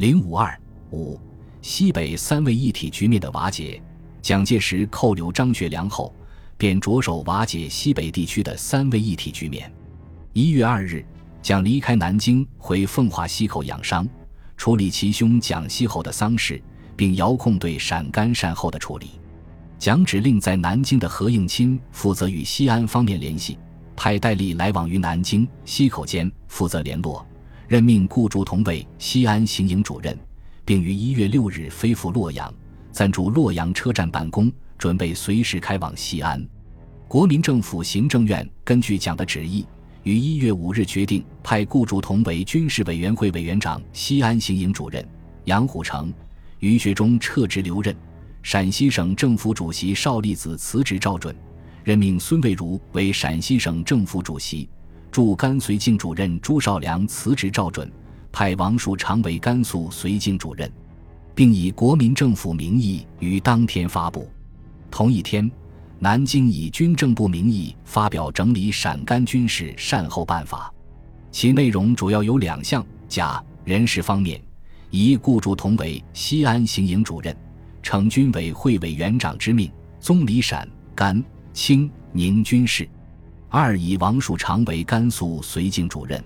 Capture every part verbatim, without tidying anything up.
零五二五西北三位一体局面的瓦解。蒋介石扣留张学良后，便着手瓦解西北地区的三位一体局面。一月二日，蒋离开南京回奉化溪口养伤，处理其兄蒋锡侯的丧事，并遥控对陕甘善后的处理。蒋指令在南京的何应钦负责与西安方面联系，派戴笠来往于南京、溪口间负责联络，任命顾祝同为西安行营主任，并于一月六日飞赴洛阳，暂驻洛阳车站办公，准备随时开往西安。国民政府行政院根据蒋的旨意，于一月五日决定派顾祝同为军事委员会委员长、西安行营主任，杨虎城、于学忠撤职留任。陕西省政府主席邵力子辞职照准，任命孙卫如为陕西省政府主席，驻甘绥靖主任朱绍良辞职照准，派王树常为甘肃绥靖主任，并以国民政府名义于当天发布。同一天，南京以军政部名义发表整理陕甘军事善后办法，其内容主要有两项：甲、人事方面，以顾祝同为西安行营主任，承军委会委员长之命，总理陕甘清宁军事；二以王树常为甘肃绥靖主任；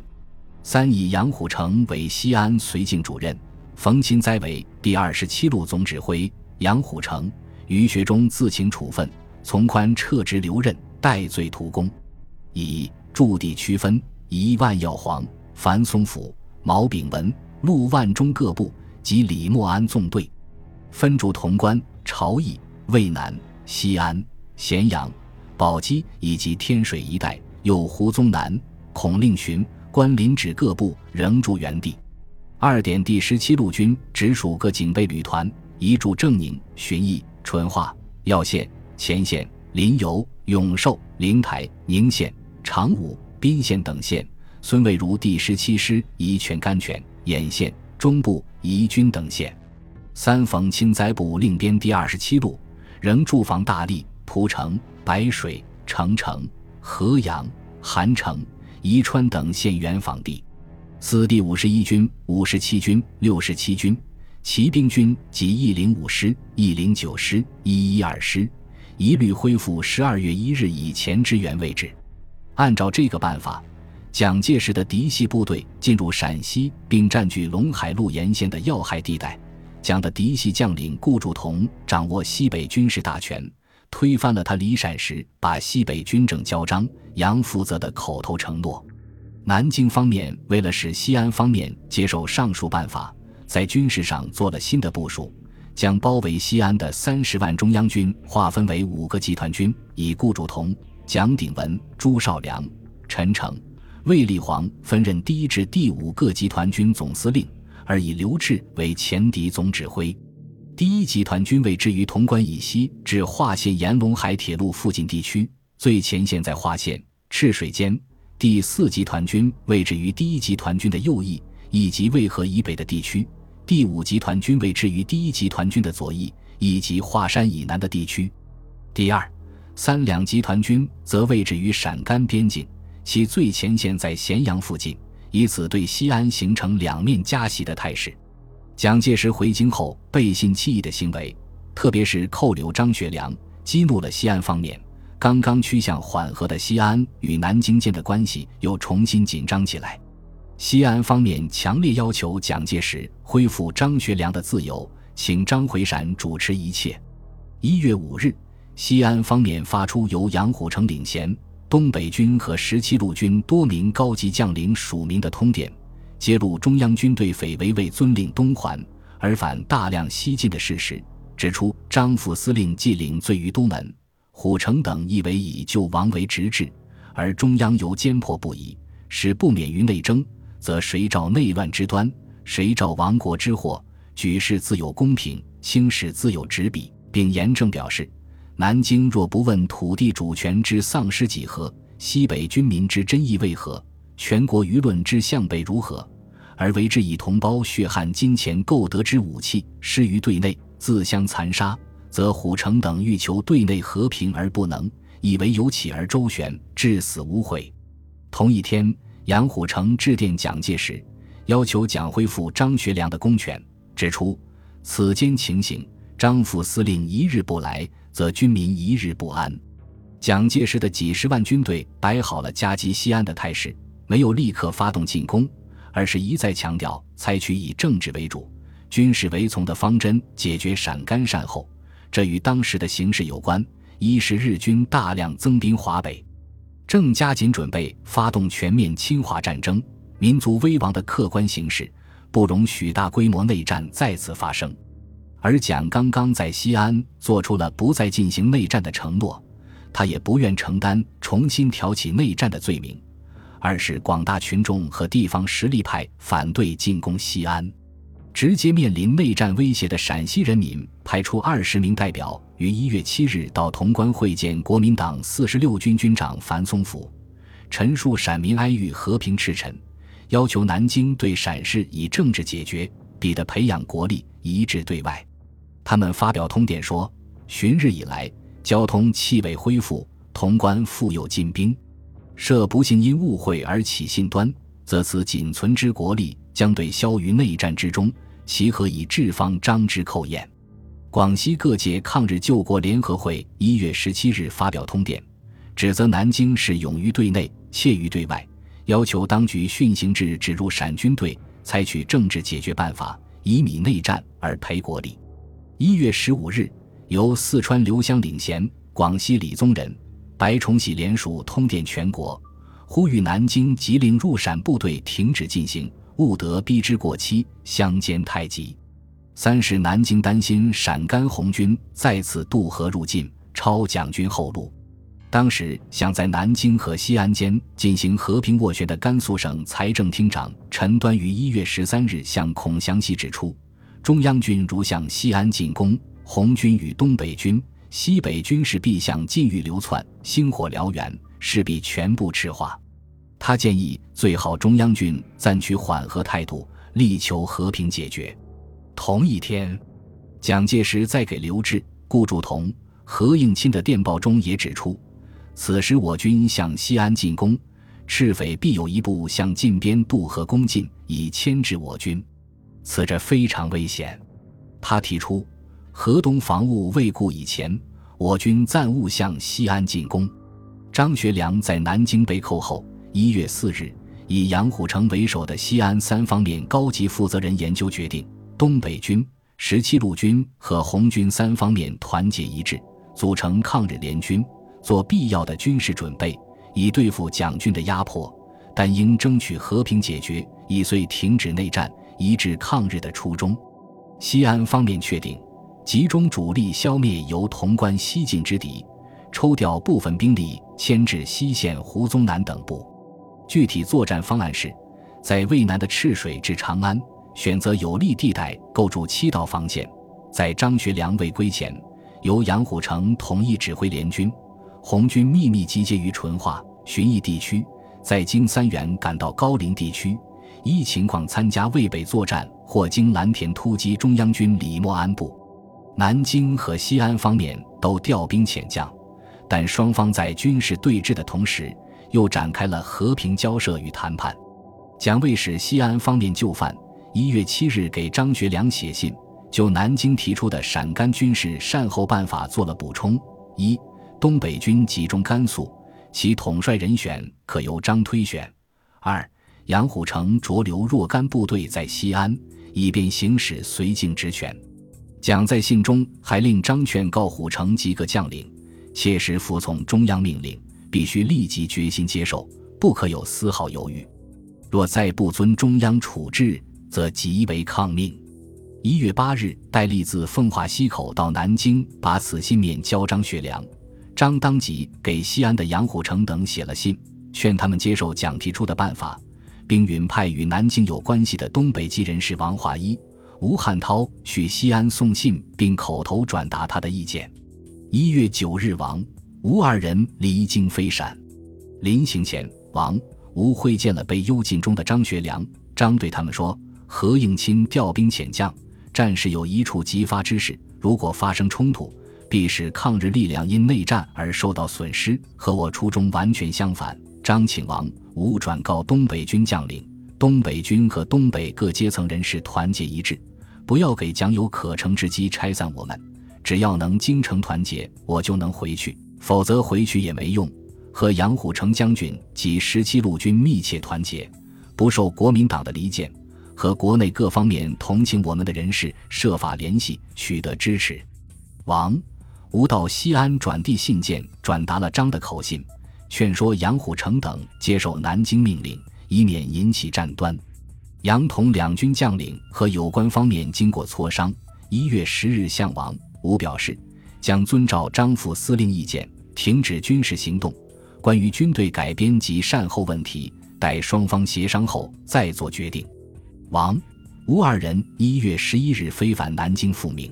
三以杨虎城为西安绥靖主任，冯钦哉为第二十七路总指挥，杨虎城、于学忠自请处分，从宽撤职留任，戴罪图功。以驻地区分，以万耀煌、樊松甫、毛炳文、陆万忠各部及李默庵纵队，分驻潼关、潮邑、渭南、西安、咸阳、宝鸡以及天水一带，有胡宗南、孔令询、关林指各部仍驻原地。二点第十七路军直属各警备旅团，移驻正宁、旬邑、淳化、耀县、乾县、临颐、永寿、灵台、宁县、长武、彬县等县。孙卫如第十七师移全甘泉、兖县、中部、宜君等县。三冯钦哉部另编第二十七路，仍驻防大荔、蒲城、白水、澄城、河阳、韩城、宜川等县原防地。四第五十一军、五十七军、六十七军、骑兵军及一零五师、一零九师、一一二师，一律恢复十二月一日以前之原位置。按照这个办法，蒋介石的嫡系部队进入陕西，并占据陇海路沿线的要害地带。蒋的嫡系将领顾祝同掌握西北军事大权，推翻了他离陕时把西北军政交张杨负责的口头承诺。南京方面为了使西安方面接受上述办法，在军事上做了新的部署，将包围西安的三十万中央军划分为五个集团军，以顾祝同、蒋鼎文、朱绍良、陈诚、卫立煌分任第一至第五个集团军总司令，而以刘峙为前敌总指挥。第一集团军位置于潼关以西至华县沿陇海铁路附近地区，最前线在华县、赤水间。第四集团军位置于第一集团军的右翼，以及渭河以北的地区。第五集团军位置于第一集团军的左翼，以及华山以南的地区。第二、三两集团军则位置于陕甘边境，其最前线在咸阳附近，以此对西安形成两面夹击的态势。蒋介石回京后背信弃义的行为，特别是扣留张学良，激怒了西安方面。刚刚趋向缓和的西安与南京间的关系又重新紧张起来。西安方面强烈要求蒋介石恢复张学良的自由，请张回陕主持一切。一月五日，西安方面发出由杨虎城领衔、东北军和十七路军多名高级将领署名的通电，揭露中央军对匪为为遵令东还而反大量西进的事实，指出张副司令既领罪于都门、虎城等，亦为以救亡为直至，而中央由坚迫不已，使不免于内争，则谁兆内乱之端，谁兆亡国之祸，举事自有公平，轻使自有执笔。并严正表示，南京若不问土地主权之丧失几何，西北军民之争议为何，全国舆论之向背如何，而为之以同胞血汗金钱购得之武器施于对内，自相残杀，则虎城等欲求对内和平而不能，以为由起而周旋，至死无悔。同一天，杨虎城致电蒋介石，要求蒋恢复张学良的公权，指出此间情形，张副司令一日不来，则军民一日不安。蒋介石的几十万军队摆好了夹击西安的态势，没有立刻发动进攻，而是一再强调采取以政治为主、军事为从的方针解决陕甘善后。这与当时的形势有关，一是日军大量增兵华北，正加紧准备发动全面侵华战争，民族危亡的客观形势不容许大规模内战再次发生。而蒋刚刚在西安做出了不再进行内战的承诺，他也不愿承担重新挑起内战的罪名。二是广大群众和地方实力派反对进攻西安，直接面临内战威胁的陕西人民派出二十名代表，于一月七日到潼关会见国民党四十六军军长樊松甫，陈述陕民哀欲和平赤忱，要求南京对陕事以政治解决，必得培养国力，一致对外。他们发表通电说，旬日以来交通气味恢复，潼关复有进兵，设不幸因误会而起信端，则此仅存之国力将对消于内战之中，其何以治方张之寇焉。广西各界抗日救国联合会一月十七日发表通电，指责南京是勇于对内，怯于对外，要求当局训行制指入陕军队，采取政治解决办法，以米内战而培国力。一月十五日，由四川刘湘领衔，广西李宗仁、白崇禧联署通电全国，呼吁南京急令入陕部队停止进行，勿得逼之过期，相间太急。三是南京担心陕甘红军再次渡河入晋，抄蒋军后路。当时想在南京和西安间进行和平斡旋的甘肃省财政厅长陈端于一月十三日向孔祥熙指出，中央军如向西安进攻，红军与东北军、西北军势必向晋豫流窜，星火燎原，势必全部赤化。他建议最好中央军暂取缓和态度，力求和平解决。同一天，蒋介石在给刘峙、顾祝同、何应钦的电报中也指出，此时我军向西安进攻，赤匪必有一部向近边渡河攻进，以牵制我军，此这非常危险。他提出，河东防务未固以前，我军暂勿向西安进攻。张学良在南京被扣后，一月四日以杨虎城为首的西安三方面高级负责人研究决定，东北军、十七路军和红军三方面团结一致，组成抗日联军，做必要的军事准备，以对付蒋军的压迫，但应争取和平解决，以遂停止内战，一致抗日的初衷。西安方面确定，集中主力消灭由潼关西进之敌，抽调部分兵力牵制西线胡宗南等部。具体作战方案是，在渭南的赤水至长安，选择有利地带构筑七道防线，在张学良未归前，由杨虎城统一指挥联军，红军秘密集结于淳化、旬邑地区，在经三原赶到高陵地区，依情况参加渭北作战，或经蓝田突击中央军李默安部。南京和西安方面都调兵遣将，但双方在军事对峙的同时，又展开了和平交涉与谈判。蒋为使西安方面就范，一月七日给张学良写信，就南京提出的陕甘军事善后办法做了补充。一、东北军集中甘肃，其统帅人选可由张推选。二、杨虎城着留若干部队在西安，以便行使绥靖职权。蒋在信中还令张劝告虎城及各将领，切实服从中央命令，必须立即决心接受，不可有丝毫犹豫。若再不遵中央处置，则即为抗命。一月八日，戴笠自奉化溪口到南京，把此信面交张学良。张当即给西安的杨虎城等写了信，劝他们接受蒋提出的办法，并允派与南京有关系的东北籍人士王化一、吴汉涛去西安送信，并口头转达他的意见。一月九日，王、吴二人离京飞陕，临行前，王、吴会见了被幽禁中的张学良。张对他们说，何应钦调兵遣将，战事有一触即发之势，如果发生冲突，必使抗日力量因内战而受到损失，和我初衷完全相反。张请王、吴转告东北军将领，东北军和东北各阶层人士团结一致，不要给蒋有可乘之机拆散我们，只要能精诚团结，我就能回去，否则回去也没用。和杨虎城将军及十七路军密切团结，不受国民党的离间，和国内各方面同情我们的人士设法联系，取得支持。王吴到西安转递信件，转达了张的口信，劝说杨虎城等接受南京命令，以免引起战端。杨同两军将领和有关方面经过磋商，一月十日向王吴表示，将遵照张副司令意见，停止军事行动，关于军队改编及善后问题，待双方协商后再做决定。王、吴二人一月十一日飞返南京复命。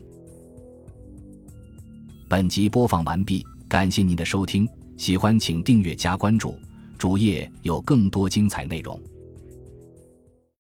本集播放完毕，感谢您的收听，喜欢请订阅加关注，主页有更多精彩内容。